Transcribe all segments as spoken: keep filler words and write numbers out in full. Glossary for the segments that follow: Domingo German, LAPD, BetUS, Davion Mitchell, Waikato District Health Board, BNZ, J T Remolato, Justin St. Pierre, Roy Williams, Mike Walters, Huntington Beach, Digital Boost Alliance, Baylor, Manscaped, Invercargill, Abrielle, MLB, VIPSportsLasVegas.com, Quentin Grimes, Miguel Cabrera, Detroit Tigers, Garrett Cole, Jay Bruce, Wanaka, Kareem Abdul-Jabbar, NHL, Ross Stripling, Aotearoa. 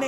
My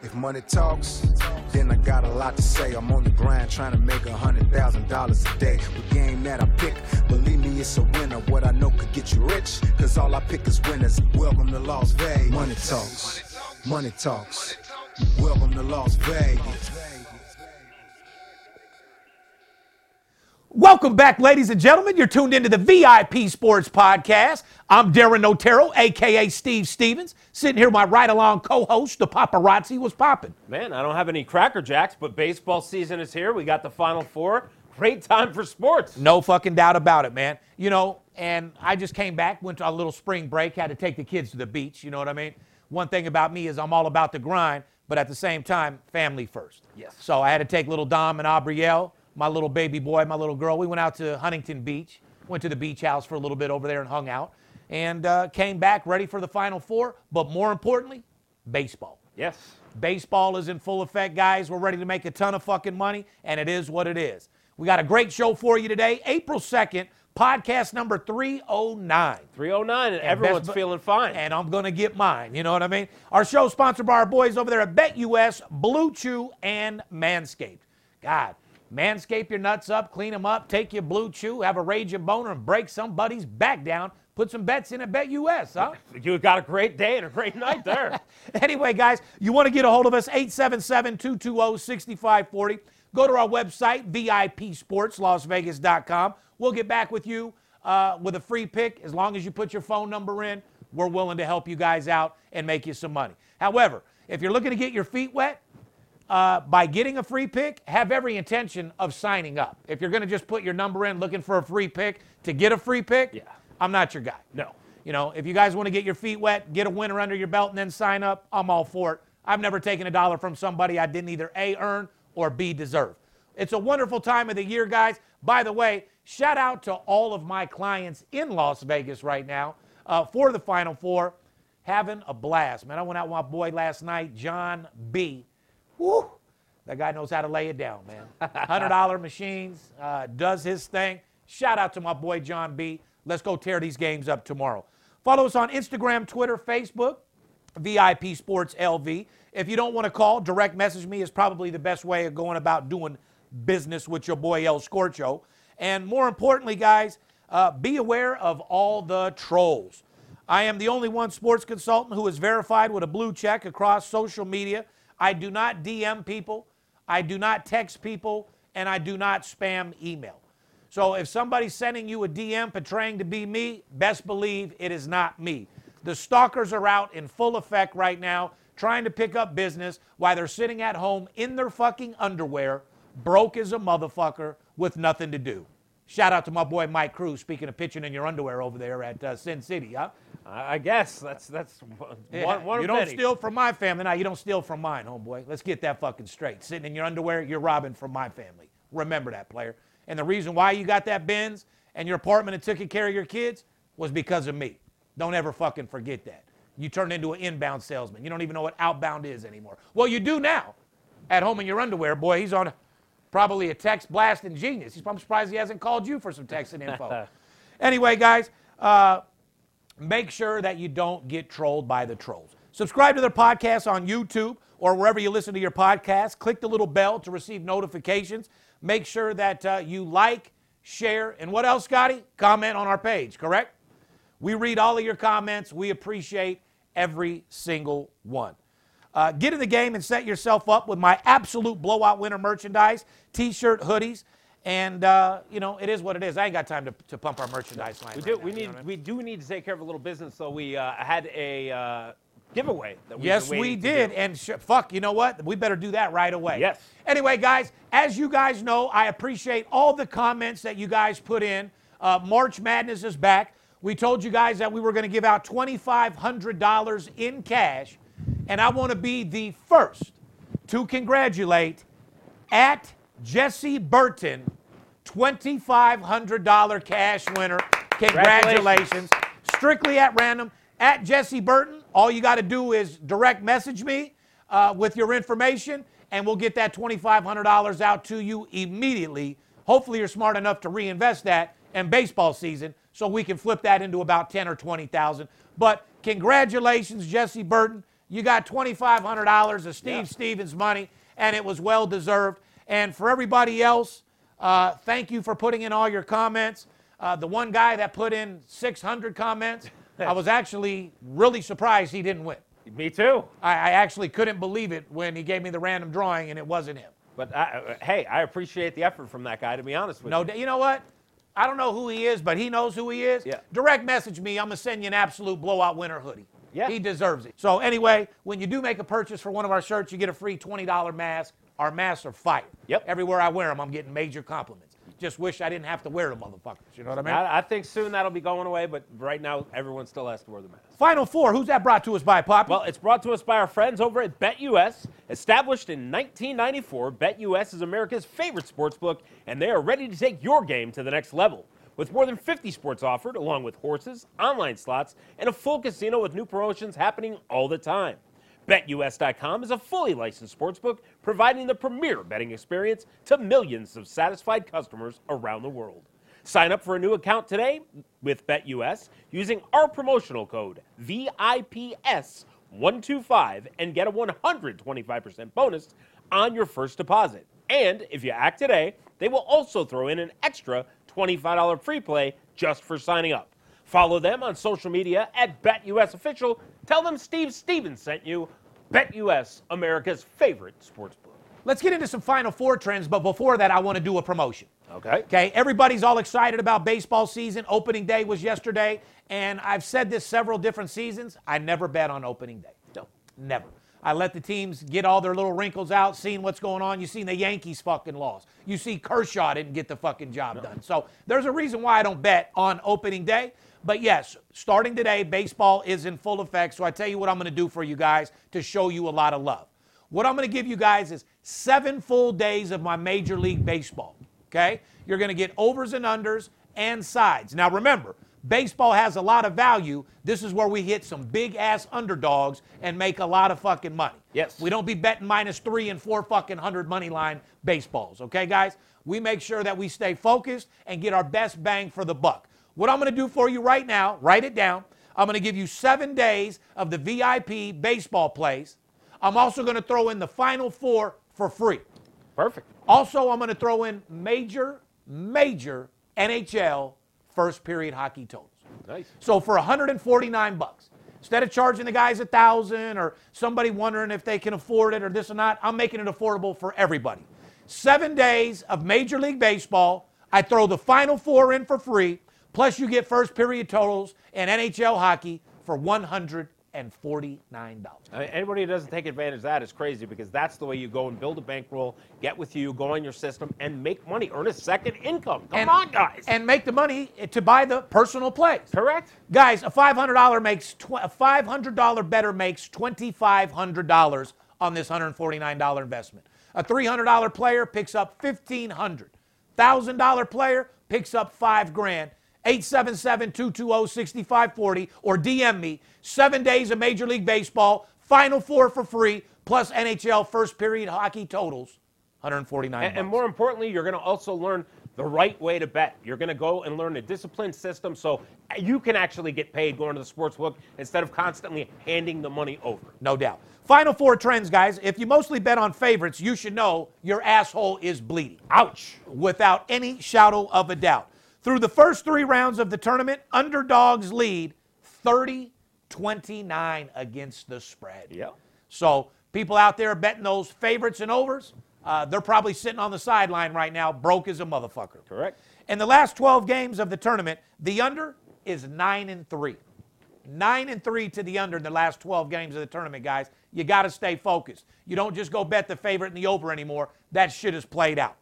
If money talks, then I got a lot to say. I'm on the grind trying to make a hundred thousand dollars a day. The game that I pick, believe me, it's a winner. What I know could get you rich, cause all I pick is winners. Welcome to Las Vegas. Money talks, money talks. Welcome to Las Vegas. Welcome back, ladies and gentlemen. You're tuned into the V I P Sports Podcast. I'm Darren Otero, a k a. Steve Stevens. Sitting here with my ride-along co-host, the paparazzi. Was popping? Man, I don't have any Cracker Jacks, but baseball season is here. We got the Final Four. Great time for sports. No fucking doubt about it, man. You know, and I just came back, went to a little spring break, had to take the kids to the beach, you know what I mean? One thing about me is I'm all about the grind, but at the same time, family first. Yes. So I had to take little Dom and Abrielle, my little baby boy, my little girl. We went out to Huntington Beach, went to the beach house for a little bit over there and hung out, and uh, came back ready for the Final Four, but more importantly, baseball. Yes. Baseball is in full effect, guys. We're ready to make a ton of fucking money, and it is what it is. We got a great show for you today, April second, podcast number three oh nine. three oh nine, and, and everyone's best, feeling fine. And I'm going to get mine, you know what I mean? Our show's sponsored by our boys over there at BetUS, Blue Chew, and Manscaped. God. Manscape your nuts up, clean them up, take your Blue Chew, have a raging boner, and break somebody's back down. Put some bets in at BetUS, huh? You got a great day and a great night there. Anyway, guys, you want to get a hold of us, eight seven seven, two two zero, six five four zero. Go to our website, V I P Sports Las Vegas dot com. We'll get back with you uh, with a free pick. As long as you put your phone number in, we're willing to help you guys out and make you some money. However, if you're looking to get your feet wet, Uh, by getting a free pick, have every intention of signing up. If you're going to just put your number in looking for a free pick to get a free pick, yeah. I'm not your guy. No. You know, if you guys want to get your feet wet, get a winner under your belt, and then sign up, I'm all for it. I've never taken a dollar from somebody I didn't either A, earn, or B, deserve. It's a wonderful time of the year, guys. By the way, shout out to all of my clients in Las Vegas right now uh, for the Final Four. Having a blast. Man, I went out with my boy last night, John B. Woo, that guy knows how to lay it down, man. one hundred dollar machines, uh, does his thing. Shout out to my boy, John B. Let's go tear these games up tomorrow. Follow us on Instagram, Twitter, Facebook, V I P Sports L V. If you don't want to call, direct message me is probably the best way of going about doing business with your boy, El Scorcho. And more importantly, guys, uh, be aware of all the trolls. I am the only one sports consultant who is verified with a blue check across social media. I do not D M people, I do not text people, and I do not spam email. So if somebody's sending you a D M portraying to be me, best believe it is not me. The stalkers are out in full effect right now, trying to pick up business while they're sitting at home in their fucking underwear, broke as a motherfucker with nothing to do. Shout out to my boy Mike Cruz, speaking of pitching in your underwear over there at uh, Sin City, huh? I guess. That's that's one, yeah. one, one you don't many. Steal from my family. Now, you don't steal from mine, homeboy. Let's get that fucking straight. Sitting in your underwear, you're robbing from my family. Remember that, player. And the reason why you got that Benz and your apartment and took care of your kids was because of me. Don't ever fucking forget that. You turned into an inbound salesman. You don't even know what outbound is anymore. Well, you do now. At home in your underwear, boy, he's on probably a text blasting genius. I'm surprised he hasn't called you for some texting info. Anyway, guys, uh, make sure that you don't get trolled by the trolls. Subscribe to their podcast on YouTube or wherever you listen to your podcast. Click the little bell to receive notifications. Make sure that uh, you like, share, and what else, Scotty? Comment on our page, correct? We read all of your comments. We appreciate every single one. Uh, get in the game and set yourself up with my absolute blowout winner merchandise, T-shirt, hoodies, and, uh, you know, it is what it is. I ain't got time to, to pump our merchandise line. We do, right we, now, need, you know I mean? we do need to take care of a little business, so we uh, had a uh, giveaway that we Yes, we did, and sh- fuck, you know what? We better do that right away. Yes. Anyway, guys, as you guys know, I appreciate all the comments that you guys put in. Uh, March Madness is back. We told you guys that we were going to give out twenty-five hundred dollars in cash. And I want to be the first to congratulate at Jesse Burton, twenty-five hundred dollars cash winner. Congratulations. Congratulations. Strictly at random. at Jesse Burton. All you got to do is direct message me uh, with your information, and we'll get that twenty-five hundred dollars out to you immediately. Hopefully you're smart enough to reinvest that in baseball season so we can flip that into about ten or twenty thousand. But congratulations, Jesse Burton. You got twenty-five hundred dollars of Steve yeah. Stevens money, and it was well-deserved. And for everybody else, uh, thank you for putting in all your comments. Uh, the one guy that put in six hundred comments, I was actually really surprised he didn't win. Me too. I, I actually couldn't believe it when he gave me the random drawing, and it wasn't him. But, I, hey, I appreciate the effort from that guy, to be honest with no, you. No, you know what? I don't know who he is, but he knows who he is. Yeah. Direct message me. I'm going to send you an absolute blowout winner hoodie. Yeah. He deserves it. So, anyway, when you do make a purchase for one of our shirts, you get a free twenty dollars mask. Our masks are fire. Yep. Everywhere I wear them, I'm getting major compliments. Just wish I didn't have to wear the motherfuckers. You know what I mean? I, I think soon that'll be going away, but right now everyone still has to wear the mask. Final four. Who's that brought to us by, Pop? Well, it's brought to us by our friends over at BetUS. Established in nineteen ninety-four, BetUS is America's favorite sportsbook, and they are ready to take your game to the next level. With more than fifty sports offered, along with horses, online slots, and a full casino with new promotions happening all the time. Bet U S dot com is a fully licensed sportsbook providing the premier betting experience to millions of satisfied customers around the world. Sign up for a new account today with BetUS using our promotional code V I P S one two five and get a one hundred twenty-five percent bonus on your first deposit. And if you act today, they will also throw in an extra twenty-five dollars free play just for signing up. Follow them on social media at BetUS Official. Tell them Steve Stevens sent you. BetUS, America's favorite sportsbook. Let's get into some Final Four trends, but before that, I want to do a promotion. Okay. Okay, everybody's all excited about baseball season. Opening day was yesterday, and I've said this several different seasons. I never bet on opening day. No. Never. I let the teams get all their little wrinkles out, seeing what's going on. You seen the Yankees fucking lost. You see Kershaw didn't get the fucking job no. done. So there's a reason why I don't bet on opening day. But yes, starting today, baseball is in full effect. So I tell you what I'm going to do for you guys to show you a lot of love. What I'm going to give you guys is seven full days of my Major League Baseball. Okay? You're going to get overs and unders and sides. Now remember, baseball has a lot of value. This is where we hit some big-ass underdogs and make a lot of fucking money. Yes. We don't be betting minus three and four fucking hundred money line baseballs. Okay, guys? We make sure that we stay focused and get our best bang for the buck. What I'm going to do for you right now, write it down. I'm going to give you seven days of the V I P baseball plays. I'm also going to throw in the Final Four for free. Perfect. Also, I'm going to throw in major, major N H L first period hockey totals. Nice. So for one hundred forty-nine bucks, instead of charging the guys a thousand or somebody wondering if they can afford it or this or not, I'm making it affordable for everybody. Seven days of Major League Baseball. I throw the Final Four in for free, plus you get first period totals and N H L hockey for one hundred forty-nine dollars. I mean, anybody who doesn't take advantage of that is crazy, because that's the way you go and build a bankroll, get with you, go on your system, and make money. Earn a second income. Come and, on, guys. And make the money to buy the personal plays. Correct. Guys, a five hundred dollars makes tw- a five hundred dollars better makes twenty-five hundred dollars on this one hundred forty-nine dollars investment. A three hundred dollars player picks up fifteen hundred dollars. one thousand dollars player picks up five grand. eight seven seven, two two zero, six five four zero or D M me. Seven days of Major League Baseball, Final Four for free, plus N H L first period hockey totals, one hundred forty-nine dollars. And, and more importantly, you're going to also learn the right way to bet. You're going to go and learn a disciplined system so you can actually get paid going to the sports book instead of constantly handing the money over. No doubt. Final Four trends, guys. If you mostly bet on favorites, you should know your asshole is bleeding. Ouch. Without any shadow of a doubt. Through the first three rounds of the tournament, underdogs lead thirty twenty-nine against the spread. Yeah. So people out there betting those favorites and overs, uh, they're probably sitting on the sideline right now, broke as a motherfucker. Correct. In the last twelve games of the tournament, the under is nine and three. nine and three to the under in the last twelve games of the tournament, guys. You got to stay focused. You don't just go bet the favorite and the over anymore. That shit is played out.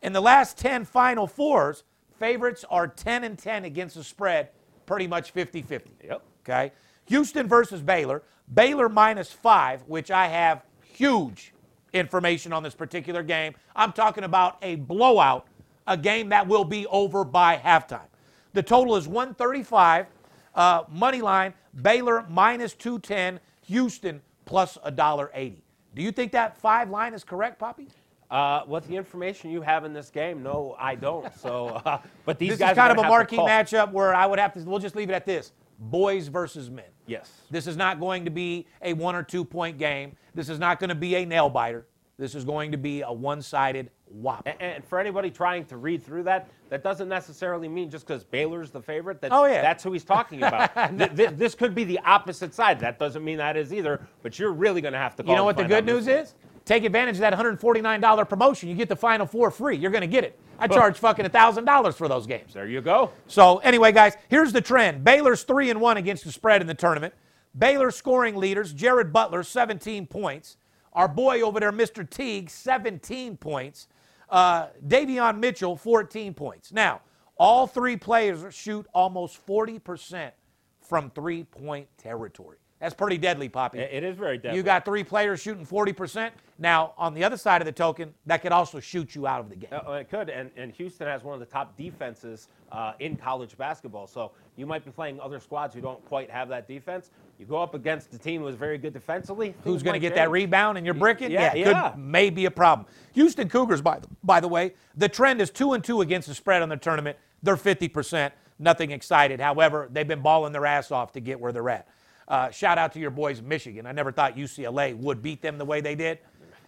In the last ten Final Fours, favorites are ten and ten against the spread, pretty much fifty-fifty. Yep. Okay. Houston versus Baylor. Baylor minus five, which I have huge information on this particular game. I'm talking about a blowout, a game that will be over by halftime. The total is one thirty-five. Uh, money line, Baylor minus two ten, Houston plus one dollar eighty. Do you think that five line is correct, Poppy? Uh, with the information you have in this game, no, I don't. So, uh, but these this guys. This is kind of a marquee matchup where I would have to. We'll just leave it at this: boys versus men. Yes. This is not going to be a one or two point game. This is not going to be a nail biter. This is going to be a one-sided whop. And, and for anybody trying to read through that, that doesn't necessarily mean just because Baylor's the favorite that oh, yeah. that's who he's talking about. th- th- this could be the opposite side. That doesn't mean that is either, but you're really going to have to call. You know what the good news is? Take advantage of that one hundred forty-nine dollars promotion. You get the Final Four free. You're going to get it. I charge fucking one thousand dollars for those games. There you go. So, anyway, guys, here's the trend. Baylor's three and one against the spread in the tournament. Baylor scoring leaders, Jared Butler, seventeen points. Our boy over there, Mister Teague, seventeen points. Uh, Davion Mitchell, fourteen points. Now, all three players shoot almost forty percent from three-point territory. That's pretty deadly, Poppy. It is very deadly. You got three players shooting forty percent. Now, on the other side of the token, that could also shoot you out of the game. Uh, it could, and, and Houston has one of the top defenses uh, in college basketball. So you might be playing other squads who don't quite have that defense. You go up against the team who is very good defensively. Who's going to get that rebound and you're bricking? Yeah, yeah, yeah. Could, may be a problem. Houston Cougars, by the, by the way, the trend is two and two against the spread on the tournament. They're fifty percent. Nothing excited. However, they've been balling their ass off to get where they're at. Uh, shout out to your boys, Michigan. I never thought U C L A would beat them the way they did.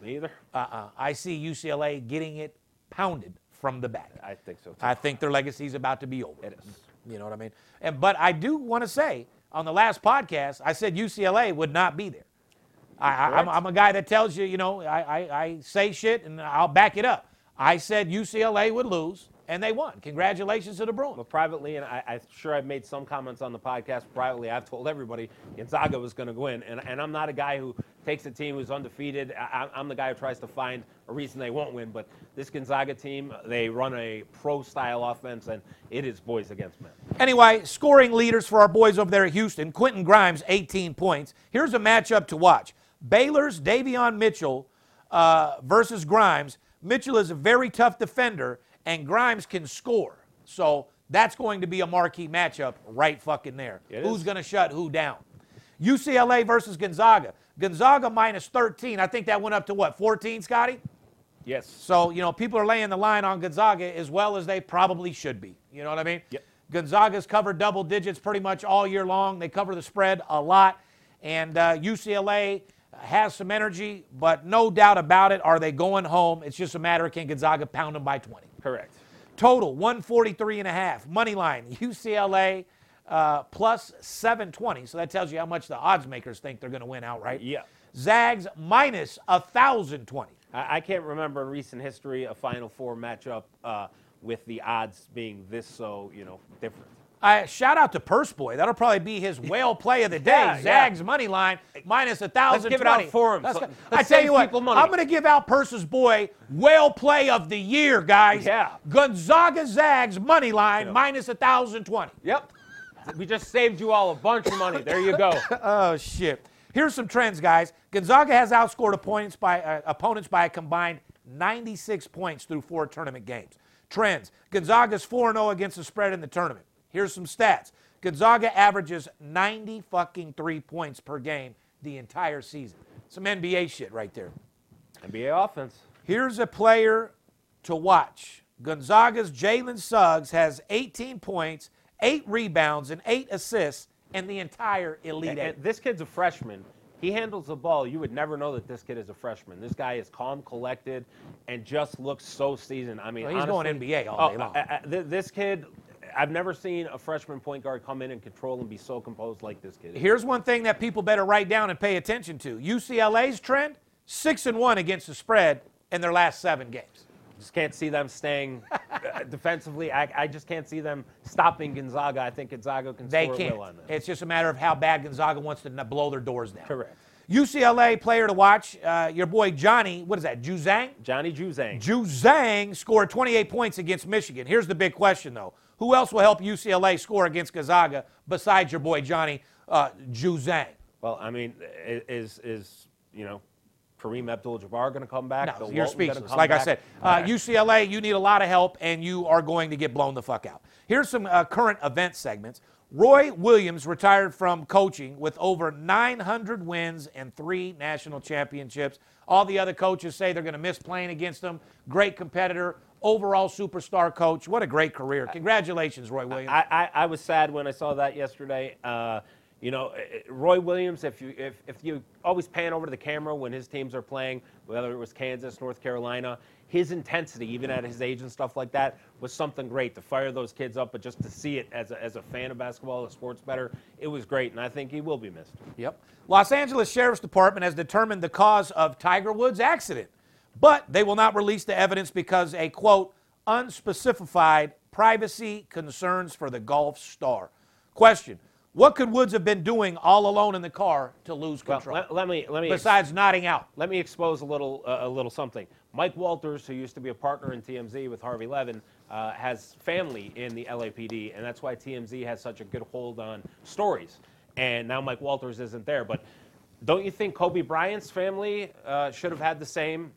Me either. Uh-uh. I see U C L A getting it pounded from the back. I think so, too. I think their legacy is about to be over. It is. You know what I mean? And But I do want to say, on the last podcast, I said U C L A would not be there. I, I, I'm, I'm a guy that tells you, you know, I, I, I say shit and I'll back it up. I said U C L A would lose. And they won. Congratulations to the Bruins. Well, privately, and I, I'm sure I've made some comments on the podcast privately, I've told everybody Gonzaga was going to win. And, and I'm not a guy who takes a team who's undefeated. I, I'm the guy who tries to find a reason they won't win. But this Gonzaga team, they run a pro-style offense, and it is boys against men. Anyway, scoring leaders for our boys over there at Houston, Quentin Grimes, eighteen points. Here's a matchup to watch. Baylor's Davion Mitchell uh, versus Grimes. Mitchell is a very tough defender. And Grimes can score. So that's going to be a marquee matchup right fucking there. It Who's going to shut who down? U C L A versus Gonzaga. Gonzaga minus thirteen. I think that went up to what, fourteen, Scotty? Yes. So, you know, people are laying the line on Gonzaga as well as they probably should be. You know what I mean? Yep. Gonzaga's covered double digits pretty much all year long. They cover the spread a lot. And uh, U C L A has some energy, but no doubt about it, are they going home? It's just a matter of can Gonzaga pound them by twenty. Correct. Total, one forty-three and a half. Money line, U C L A uh, plus seven twenty. So that tells you how much the odds makers think they're going to win outright. Yeah. Zags minus one thousand twenty. I-, I can't remember in recent history a Final Four matchup uh, with the odds being this so, you know, different. I, shout out to Purse Boy. That'll probably be his whale play of the day. Yeah, Zags yeah. money line minus one thousand twenty. Let's give it out for him. Let's, let's I tell you what, money. I'm going to give out Purse's boy whale play of the year, guys. Yeah. Gonzaga Zags money line yeah. minus one thousand twenty. Yep. We just saved you all a bunch of money. There you go. Oh, shit. Here's some trends, guys. Gonzaga has outscored opponents by, uh, opponents by a combined ninety-six points through four tournament games. Trends. Gonzaga's four and oh against the spread in the tournament. Here's some stats. Gonzaga averages ninety fucking three points per game the entire season. Some N B A shit right there. N B A offense. Here's a player to watch. Gonzaga's Jalen Suggs has eighteen points, eight rebounds, and eight assists, and the entire Elite and, Eight. And this kid's a freshman. He handles the ball. You would never know that this kid is a freshman. This guy is calm, collected, and just looks so seasoned. I mean, well, he's honestly, going N B A all oh, day long. I, I, th- this kid... I've never seen a freshman point guard come in and control and be so composed like this kid. Here's one thing that people better write down and pay attention to. U C L A's trend, six and one against the spread in their last seven games. Just can't see them staying defensively. I, I just can't see them stopping Gonzaga. I think Gonzaga can they score can't. Well on them. It's just a matter of how bad Gonzaga wants to blow their doors down. Correct. U C L A player to watch, uh, your boy Johnny, what is that, Juzang? Johnny Juzang. Juzang scored twenty-eight points against Michigan. Here's the big question, though. Who else will help U C L A score against Gonzaga besides your boy Johnny uh, Juzang? Well, I mean, is, is you know, Kareem Abdul-Jabbar going to come back? No, you're speechless. Like back? I said, uh, U C L A, you need a lot of help, and you are going to get blown the fuck out. Here's some uh, current event segments. Roy Williams retired from coaching with over nine hundred wins and three national championships. All the other coaches say they're going to miss playing against him. Great competitor, overall superstar coach. What a great career. Congratulations, Roy Williams. I, I, I was sad when I saw that yesterday. Uh, you know, Roy Williams, if you if, if you always pan over to the camera when his teams are playing, whether it was Kansas, North Carolina, his intensity, even at his age and stuff like that, was something great to fire those kids up, but just to see it as a, as a fan of basketball, a sports bettor, it was great, and I think he will be missed. Yep. Los Angeles Sheriff's Department has determined the cause of Tiger Woods' accident, but they will not release the evidence because a, quote, unspecified privacy concerns for the golf star. Question, what could Woods have been doing all alone in the car to lose control? Well, let, let me, let me, besides ex- nodding out. Let me expose a little, uh, a little something. Mike Walters, who used to be a partner in T M Z with Harvey Levin, uh, has family in the L A P D, and that's why T M Z has such a good hold on stories. And now Mike Walters isn't there. But don't you think Kobe Bryant's family uh, should have had the same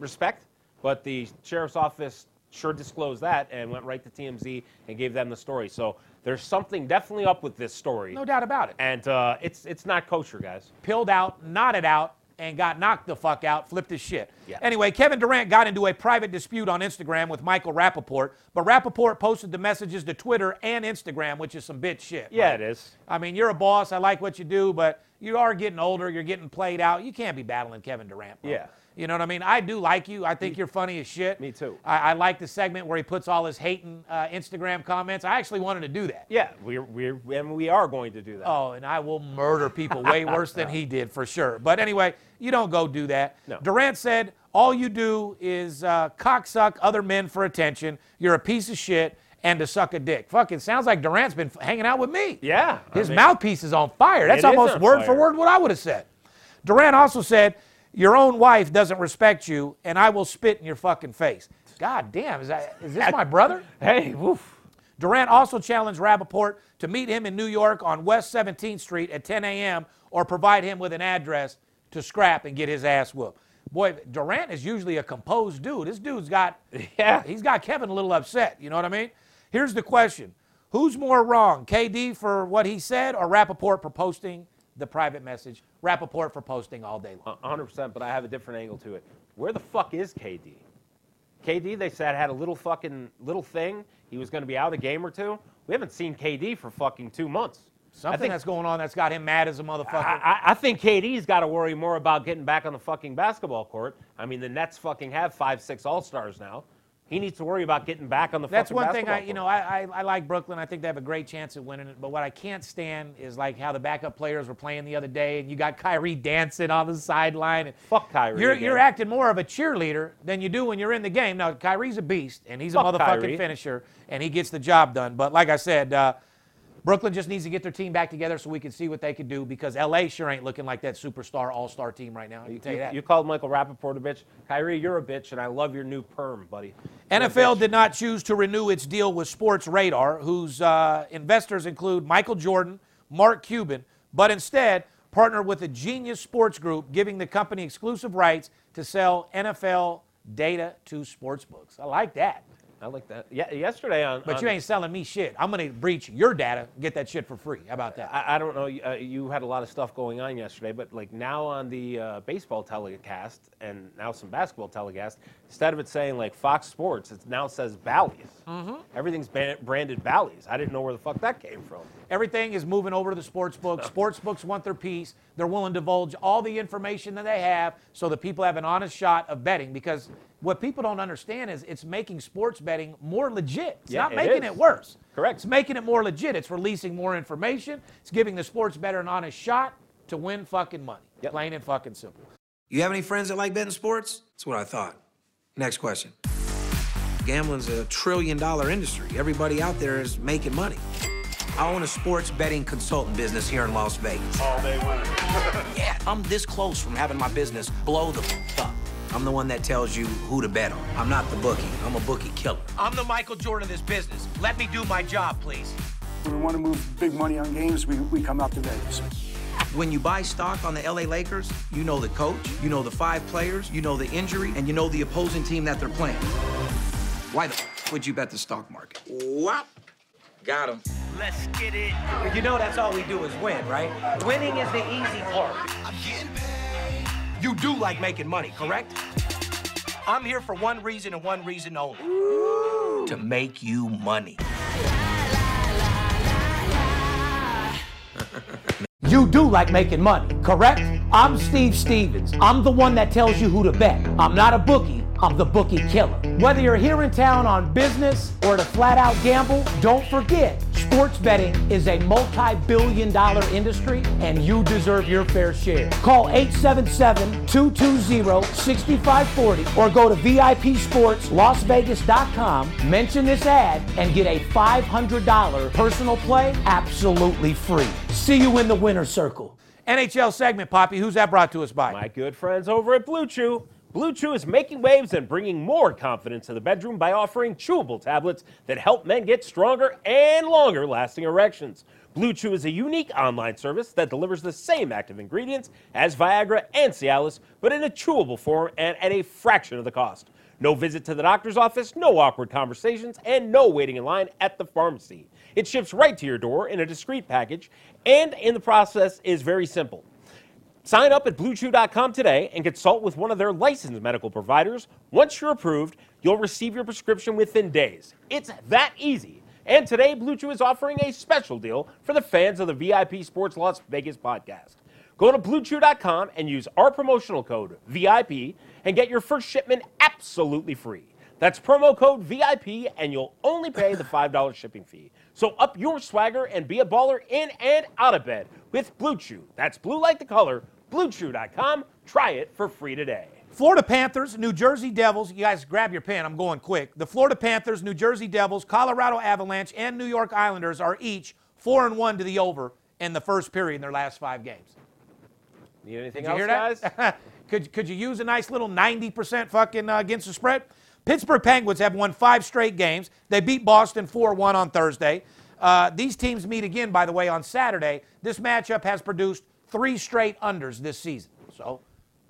respect? But the sheriff's office sure disclosed that and went right to T M Z and gave them the story. So there's something definitely up with this story. No doubt about it. And uh, it's it's not kosher, guys. Pilled out, knotted out, and got knocked the fuck out, flipped his shit. Yeah. Anyway, Kevin Durant got into a private dispute on Instagram with Michael Rapaport, but Rapaport posted the messages to Twitter and Instagram, which is some bitch shit. Yeah, right? It is. I mean, you're a boss. I like what you do, but you are getting older. You're getting played out. You can't be battling Kevin Durant, bro. Yeah. You know what I mean? I do like you. I think me, you're funny as shit. Me too. I, I like the segment where he puts all his hating uh, Instagram comments. I actually wanted to do that. Yeah, we're, we're, and we are going to do that. Oh, and I will murder people way worse than he did for sure. But anyway, you don't go do that. No. Durant said, all you do is uh, cocksuck other men for attention. You're a piece of shit and to suck a dick. Fucking sounds like Durant's been f- hanging out with me. Yeah. His I mean, mouthpiece is on fire. That's almost word fire. for word what I would have said. Durant also said, your own wife doesn't respect you, and I will spit in your fucking face. God damn, is that is this my brother? Hey, woof. Durant also challenged Rapaport to meet him in New York on West seventeenth Street at ten a.m. or provide him with an address to scrap and get his ass whooped. Boy, Durant is usually a composed dude. This dude's got, yeah. he's got Kevin a little upset, you know what I mean? Here's the question. Who's more wrong, K D for what he said or Rapaport for posting the private message? Rapaport for posting all day long. one hundred percent, but I have a different angle to it. Where the fuck is K D? K D, they said, had a little fucking little thing. He was going to be out a game or two. We haven't seen K D for fucking two months. Something I think, that's going on that's got him mad as a motherfucker. I, I, I think K D's got to worry more about getting back on the fucking basketball court. I mean, the Nets fucking have five, six All-Stars now. He needs to worry about getting back on the That's fucking basketball court. That's one thing. I, you know, I, I I like Brooklyn. I think they have a great chance at winning it. But what I can't stand is like how the backup players were playing the other day, and you got Kyrie dancing on the sideline. And fuck Kyrie. You're again. you're acting more of a cheerleader than you do when you're in the game. Now Kyrie's a beast, and he's fuck a motherfucking Kyrie. finisher, and he gets the job done. But like I said, uh, Brooklyn just needs to get their team back together so we can see what they can do because L A sure ain't looking like that superstar all-star team right now. I can tell you, you that. You called Michael Rapaport a bitch. Kyrie, you're a bitch, and I love your new perm, buddy. You're N F L did not choose to renew its deal with Sports Radar, whose uh, investors include Michael Jordan, Mark Cuban, but instead partnered with a genius sports group, giving the company exclusive rights to sell N F L data to sportsbooks. I like that. I like that. Yeah, yesterday on... But on, you ain't selling me shit. I'm going to breach your data and get that shit for free. How about that? I, I don't know. Uh, you had a lot of stuff going on yesterday, but like now on the uh, baseball telecast and now some basketball telecast, instead of it saying like Fox Sports, it now says Bally's. Mm-hmm. Everything's ban- branded Bally's. I didn't know where the fuck that came from. Everything is moving over to the sports books. Sports books want their piece. They're willing to divulge all the information that they have so that people have an honest shot of betting because... What people don't understand is it's making sports betting more legit. It's yeah, not making it, it worse. Correct. It's making it more legit. It's releasing more information. It's giving the sports bettor an honest shot to win fucking money. Yep. Plain and fucking simple. You have any friends that like betting sports? That's what I thought. Next question. Gambling's a trillion dollar industry. Everybody out there is making money. I own a sports betting consultant business here in Las Vegas. All day winning. Yeah, I'm this close from having my business blow the fuck up. I'm the one that tells you who to bet on. I'm not the bookie. I'm a bookie killer. I'm the Michael Jordan of this business. Let me do my job, please. When we want to move big money on games, we, we come out to Vegas. When you buy stock on the L A Lakers, you know the coach, you know the five players, you know the injury, and you know the opposing team that they're playing. Why the f- would you bet the stock market? What? Got him. Let's get it. You know that's all we do is win, right? Winning is the easy part. I'm getting paid. You do like making money, correct? I'm here for one reason and one reason only. Ooh. To make you money. You do like making money, correct? I'm Steve Stevens. I'm the one that tells you who to bet. I'm not a bookie. I'm the bookie killer. Whether you're here in town on business or to flat out gamble, don't forget, sports betting is a multi-billion dollar industry and you deserve your fair share. Call eight seven seven, two two zero, six five four zero or go to V I P Sports Las Vegas dot com, mention this ad, and get a five hundred dollars personal play absolutely free. See you in the winner's circle. N H L segment, Poppy. Who's that brought to us by? My good friends over at Blue Chew. Blue Chew is making waves and bringing more confidence to the bedroom by offering chewable tablets that help men get stronger and longer-lasting erections. Blue Chew is a unique online service that delivers the same active ingredients as Viagra and Cialis, but in a chewable form and at a fraction of the cost. No visit to the doctor's office, no awkward conversations, and no waiting in line at the pharmacy. It ships right to your door in a discreet package, and in the process is very simple. Sign up at blue chew dot com today and consult with one of their licensed medical providers. Once you're approved, you'll receive your prescription within days. It's that easy. And today, Blue Chew is offering a special deal for the fans of the V I P Sports Las Vegas podcast. Go to blue chew dot com and use our promotional code, V I P, and get your first shipment absolutely free. That's promo code V I P, and you'll only pay the five dollars shipping fee. So up your swagger and be a baller in and out of bed with Blue Chew. That's blue like the color, blue chew dot com. Try it for free today. Florida Panthers, New Jersey Devils. You guys grab your pen. I'm going quick. The Florida Panthers, New Jersey Devils, Colorado Avalanche, and New York Islanders are each four and one to the over in the first period in their last five games. Need anything else, guys? could, could you use a nice little ninety percent fucking uh, against the spread? Pittsburgh Penguins have won five straight games. They beat Boston four one on Thursday. Uh, these teams meet again, by the way, on Saturday. This matchup has produced three straight unders this season. So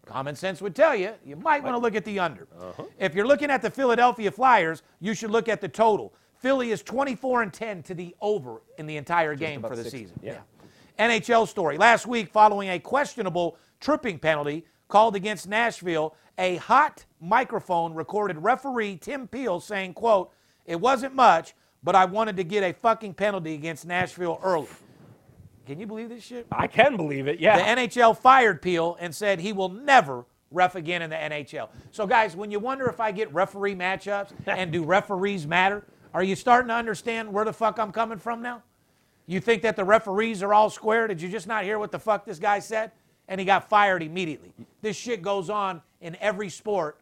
common sense would tell you, you might want to look at the under. Uh-huh. If you're looking at the Philadelphia Flyers, you should look at the total. Philly is twenty-four and ten to the over in the entire Just game for the six. season. Yeah. Yeah. N H L story. Last week, following a questionable tripping penalty called against Nashville, a hot microphone recorded referee Tim Peel saying, quote, "It wasn't much, but I wanted to get a fucking penalty against Nashville early." Can you believe this shit? I can believe it, yeah. The N H L fired Peel and said he will never ref again in the N H L. So, guys, when you wonder if I get referee matchups and do referees matter, are you starting to understand where the fuck I'm coming from now? You think that the referees are all square? Did you just not hear what the fuck this guy said? And he got fired immediately. This shit goes on in every sport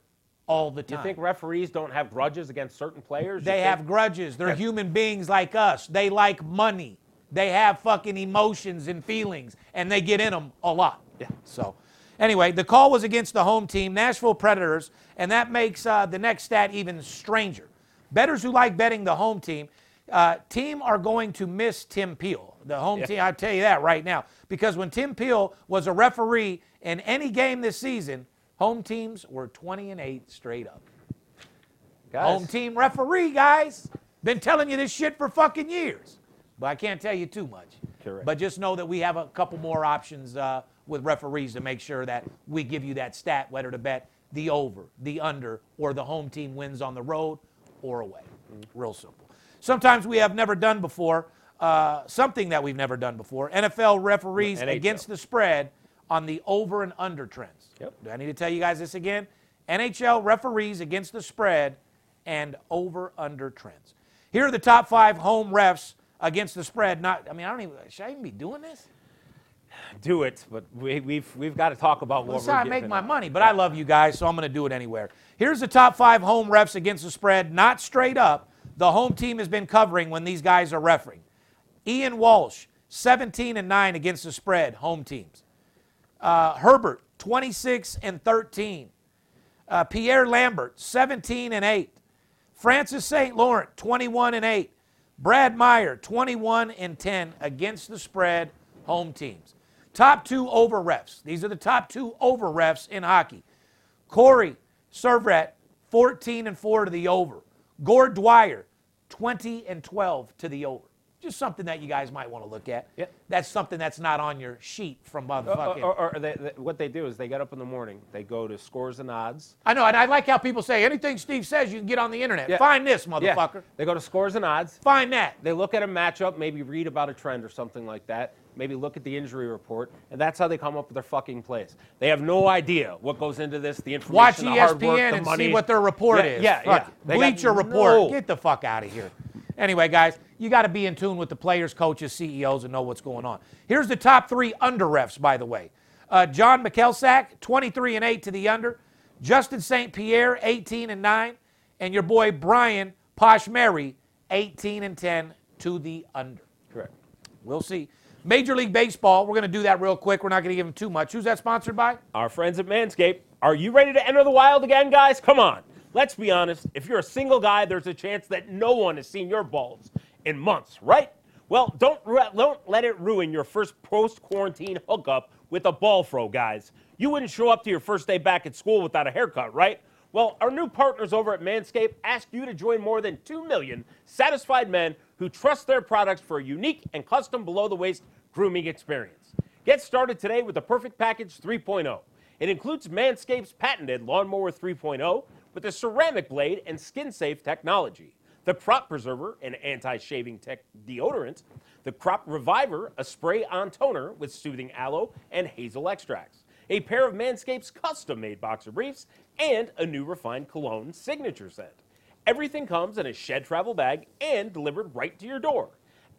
all the time. You think referees don't have grudges against certain players? They have grudges. They're human beings like us. They like money. They have fucking emotions and feelings, and they get in them a lot. Yeah. So, anyway, the call was against the home team, Nashville Predators, and that makes uh, the next stat even stranger. Bettors who like betting the home team, uh, team are going to miss Tim Peel. The home yeah. team, I'll tell you that right now, because when Tim Peel was a referee in any game this season, home teams were twenty and eight straight up. Guys. Home team referee, guys. Been telling you this shit for fucking years. But I can't tell you too much. Correct. But just know that we have a couple more options uh, with referees to make sure that we give you that stat, whether to bet the over, the under, or the home team wins on the road or away. Mm-hmm. Real simple. Sometimes we have never done before, uh, something that we've never done before, N F L referees N H L. Against the spread on the over and under trends. Yep. Do I need to tell you guys this again? N H L referees against the spread and over-under trends. Here are the top five home refs against the spread. Not, I mean, I don't even, should I even be doing this? Do it, but we, we've we've got to talk about what That's we're getting. That's how I make my out. money, but I love you guys, so I'm going to do it anywhere. Here's the top five home refs against the spread, not straight up. The home team has been covering when these guys are refereeing. Ian Walsh, seventeen and nine against the spread, home teams. Uh, Herbert, twenty-six and thirteen. Uh, Pierre Lambert, seventeen and eight. Francis Saint Laurent, twenty-one and eight. Brad Meyer, twenty-one and ten against the spread, home teams. Top two over refs. These are the top two over refs in hockey. Corey Servret, fourteen and four to the over. Gord Dwyer, twenty and twelve to the over. Just something that you guys might want to look at. Yep. That's something that's not on your sheet from motherfucking. Or, or, or they, they, what they do is they get up in the morning. They go to Scores and Odds. I know, and I like how people say, anything Steve says, you can get on the internet. Yeah. Find this, motherfucker. Yeah. They go to Scores and Odds. Find that. They look at a matchup, maybe read about a trend or something like that. Maybe look at the injury report, and that's how they come up with their fucking plays. They have no idea what goes into this, the information, Watch the E S P N hard work, the and money. See what their report yeah, is. Yeah, fuck yeah. Bleacher Report. No. Get the fuck out of here. Anyway, guys, you got to be in tune with the players, coaches, C E Os, and know what's going on. Here's the top three under refs, by the way. Uh, John McElsack, twenty-three and eight to the under. Justin Saint Pierre, eighteen and nine. And your boy Brian Poshmeri, eighteen and ten to the under. Correct. We'll see. Major League Baseball, we're going to do that real quick. We're not going to give them too much. Who's that sponsored by? Our friends at Manscaped. Are you ready to enter the wild again, guys? Come on. Let's be honest, if you're a single guy, there's a chance that no one has seen your balls in months, right? Well, don't, don't let it ruin your first post-quarantine hookup with a ball fro, guys. You wouldn't show up to your first day back at school without a haircut, right? Well, our new partners over at Manscaped ask you to join more than two million satisfied men who trust their products for a unique and custom below-the-waist grooming experience. Get started today with the Perfect Package three point oh. It includes Manscaped's patented Lawnmower three point oh, with a ceramic blade and skin-safe technology, the Crop Preserver, an anti-shaving tech deodorant, the Crop Reviver, a spray-on toner with soothing aloe and hazel extracts, a pair of Manscaped's custom-made boxer briefs, and a new refined cologne signature scent. Everything comes in a shed travel bag and delivered right to your door.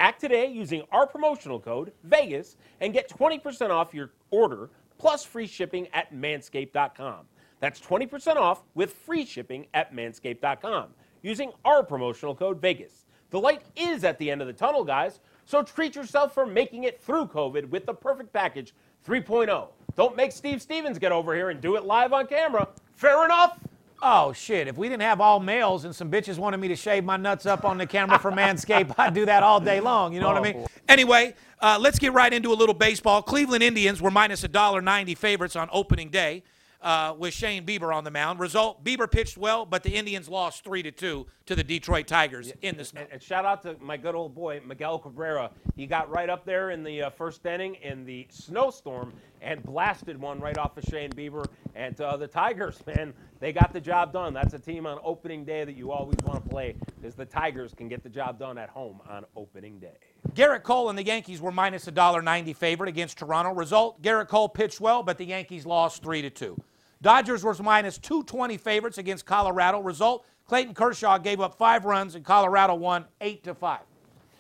Act today using our promotional code, VEGAS, and get twenty percent off your order plus free shipping at manscaped dot com. That's twenty percent off with free shipping at manscaped dot com using our promotional code VEGAS. The light is at the end of the tunnel, guys, so treat yourself for making it through COVID with the Perfect Package three point oh. Don't make Steve Stevens get over here and do it live on camera. Fair enough? Oh, shit. If we didn't have all males and some bitches wanted me to shave my nuts up on the camera for Manscaped, I'd do that all day long. You know oh, what I mean? Boy. Anyway, uh, let's get right into a little baseball. Cleveland Indians were minus one dollar ninety favorites on opening day. Uh, with Shane Bieber on the mound. Result, Bieber pitched well, but the Indians lost three to two to the Detroit Tigers yeah, in the snow. And, and shout out to my good old boy, Miguel Cabrera. He got right up there in the uh, first inning in the snowstorm and blasted one right off of Shane Bieber. And uh, the Tigers, man, they got the job done. That's a team on opening day that you always want to play because the Tigers can get the job done at home on opening day. Garrett Cole and the Yankees were minus one dollar ninety favorite against Toronto. Result, Garrett Cole pitched well, but the Yankees lost three to two. Dodgers was minus two twenty favorites against Colorado. Result, Clayton Kershaw gave up five runs, and Colorado won eight to five.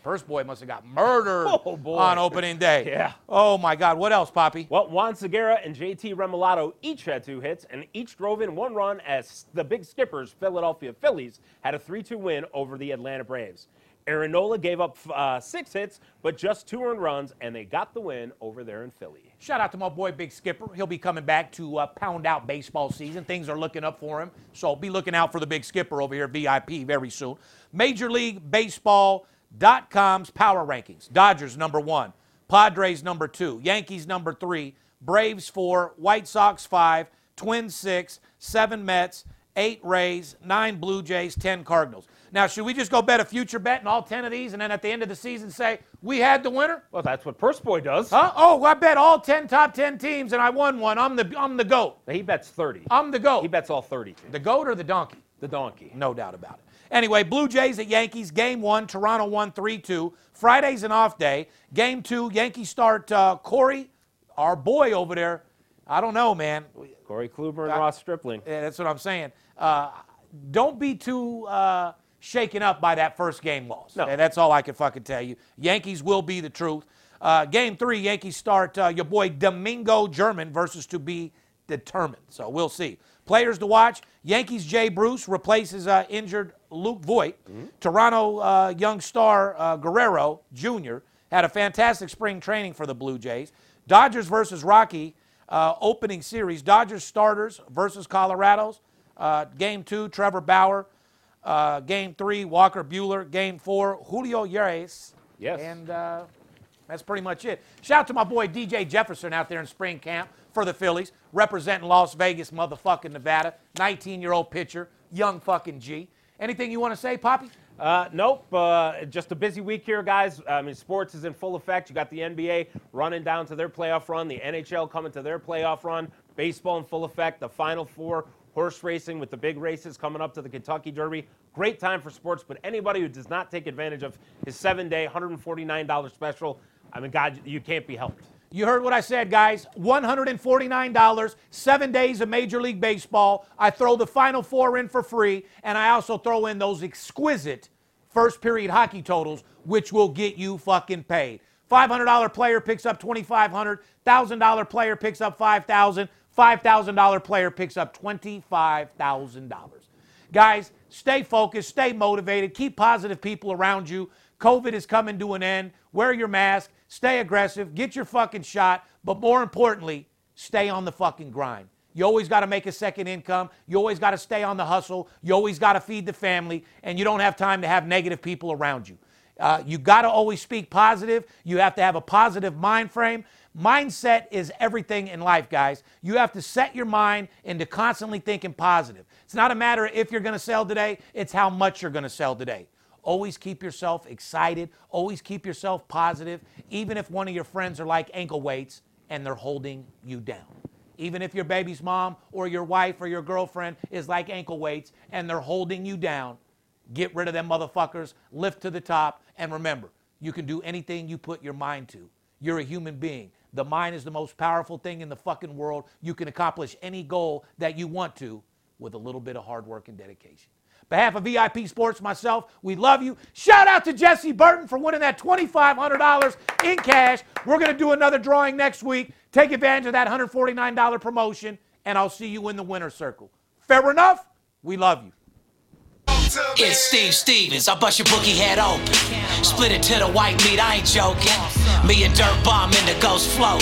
First boy must have got murdered oh, boy. on opening day. Yeah. Oh, my God. What else, Poppy? Well, Juan Segura and J T Remolato each had two hits, and each drove in one run as the Big Skipper's Philadelphia Phillies had a three two win over the Atlanta Braves. Aaron Nola gave up uh, six hits, but just two earned runs, and they got the win over there in Philly. Shout out to my boy Big Skipper. He'll be coming back to uh, pound out baseball season. Things are looking up for him, so be looking out for the Big Skipper over here at V I P very soon. Major League Baseball dot com's power rankings. Dodgers number one, Padres number two, Yankees number three, Braves four, White Sox five, Twins six, seven Mets, eight Rays, nine Blue Jays, ten Cardinals. Now, should we just go bet a future bet in all ten of these and then at the end of the season say, we had the winner? Well, that's what Purse Boy does. Huh? Oh, I bet all ten top ten teams and I won one. I'm the I'm the GOAT. He bets thirty. I'm the GOAT. He bets all thirty teams. The GOAT or the donkey? The donkey. No doubt about it. Anyway, Blue Jays at Yankees, game one, Toronto won three two. Friday's an off day. Game two, Yankees start uh, Corey, our boy over there. I don't know, man. Corey Kluber and I, Ross Stripling. Yeah, that's what I'm saying. Uh, don't be too... Uh, shaken up by that first game loss. No. Okay, that's all I can fucking tell you. Yankees will be the truth. Uh, game three, Yankees start uh, your boy Domingo German versus to be determined. So we'll see. Players to watch, Yankees Jay Bruce replaces uh, injured Luke Voit. Mm-hmm. Toronto uh, young star uh, Guerrero Junior had a fantastic spring training for the Blue Jays. Dodgers versus Rocky, uh, opening series. Dodgers starters versus Colorado's. Uh, game two, Trevor Bauer. Uh, game three, Walker Buehler. Game four, Julio Urias. Yes. And uh, that's pretty much it. Shout out to my boy D J Jefferson out there in spring camp for the Phillies, representing Las Vegas, motherfucking Nevada. nineteen-year-old pitcher, young fucking G. Anything you want to say, Poppy? Uh, nope. Uh, just a busy week here, guys. I mean, sports is in full effect. You got the N B A running down to their playoff run, the N H L coming to their playoff run, baseball in full effect, the Final Four, horse racing with the big races coming up to the Kentucky Derby. Great time for sports, but anybody who does not take advantage of his seven-day, one hundred forty-nine dollars special, I mean, God, you can't be helped. You heard what I said, guys. one hundred forty-nine dollars, seven days of Major League Baseball. I throw the Final Four in for free, and I also throw in those exquisite first-period hockey totals, which will get you fucking paid. five hundred dollars player picks up twenty-five hundred dollars. one thousand dollars player picks up five thousand dollars. five thousand dollars player picks up twenty-five thousand dollars. Guys, stay focused, stay motivated, keep positive people around you. COVID is coming to an end. Wear your mask. Stay aggressive, get your fucking shot, but more importantly, stay on the fucking grind. You always got to make a second income. You always got to stay on the hustle. You always got to feed the family, and you don't have time to have negative people around you. Uh, you got to always speak positive. You have to have a positive mind frame. Mindset is everything in life, guys. You have to set your mind into constantly thinking positive. It's not a matter of if you're going to sell today. It's how much you're going to sell today. Always keep yourself excited. Always keep yourself positive, even if one of your friends are like ankle weights and they're holding you down. Even if your baby's mom or your wife or your girlfriend is like ankle weights and they're holding you down, get rid of them motherfuckers, lift to the top, and remember, you can do anything you put your mind to. You're a human being. The mind is the most powerful thing in the fucking world. You can accomplish any goal that you want to with a little bit of hard work and dedication. Behalf of V I P Sports, myself, we love you. Shout out to Jesse Burton for winning that twenty-five hundred dollars in cash. We're going to do another drawing next week. Take advantage of that one hundred forty-nine dollars promotion, and I'll see you in the winner's circle. Fair enough? We love you. It's Steve Stevens. I bust your bookie head open. Split it to the white meat, I ain't joking. Me and Dirt Bomb in the ghost float.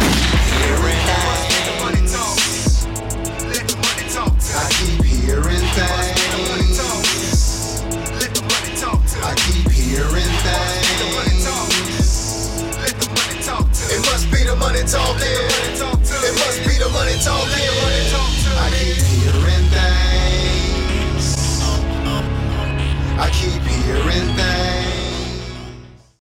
Hearing things. Let the money talk to I keep hearing things. Let the money talk to I keep hearing things. Let the money talk. Let the money talk to it must be the money talking.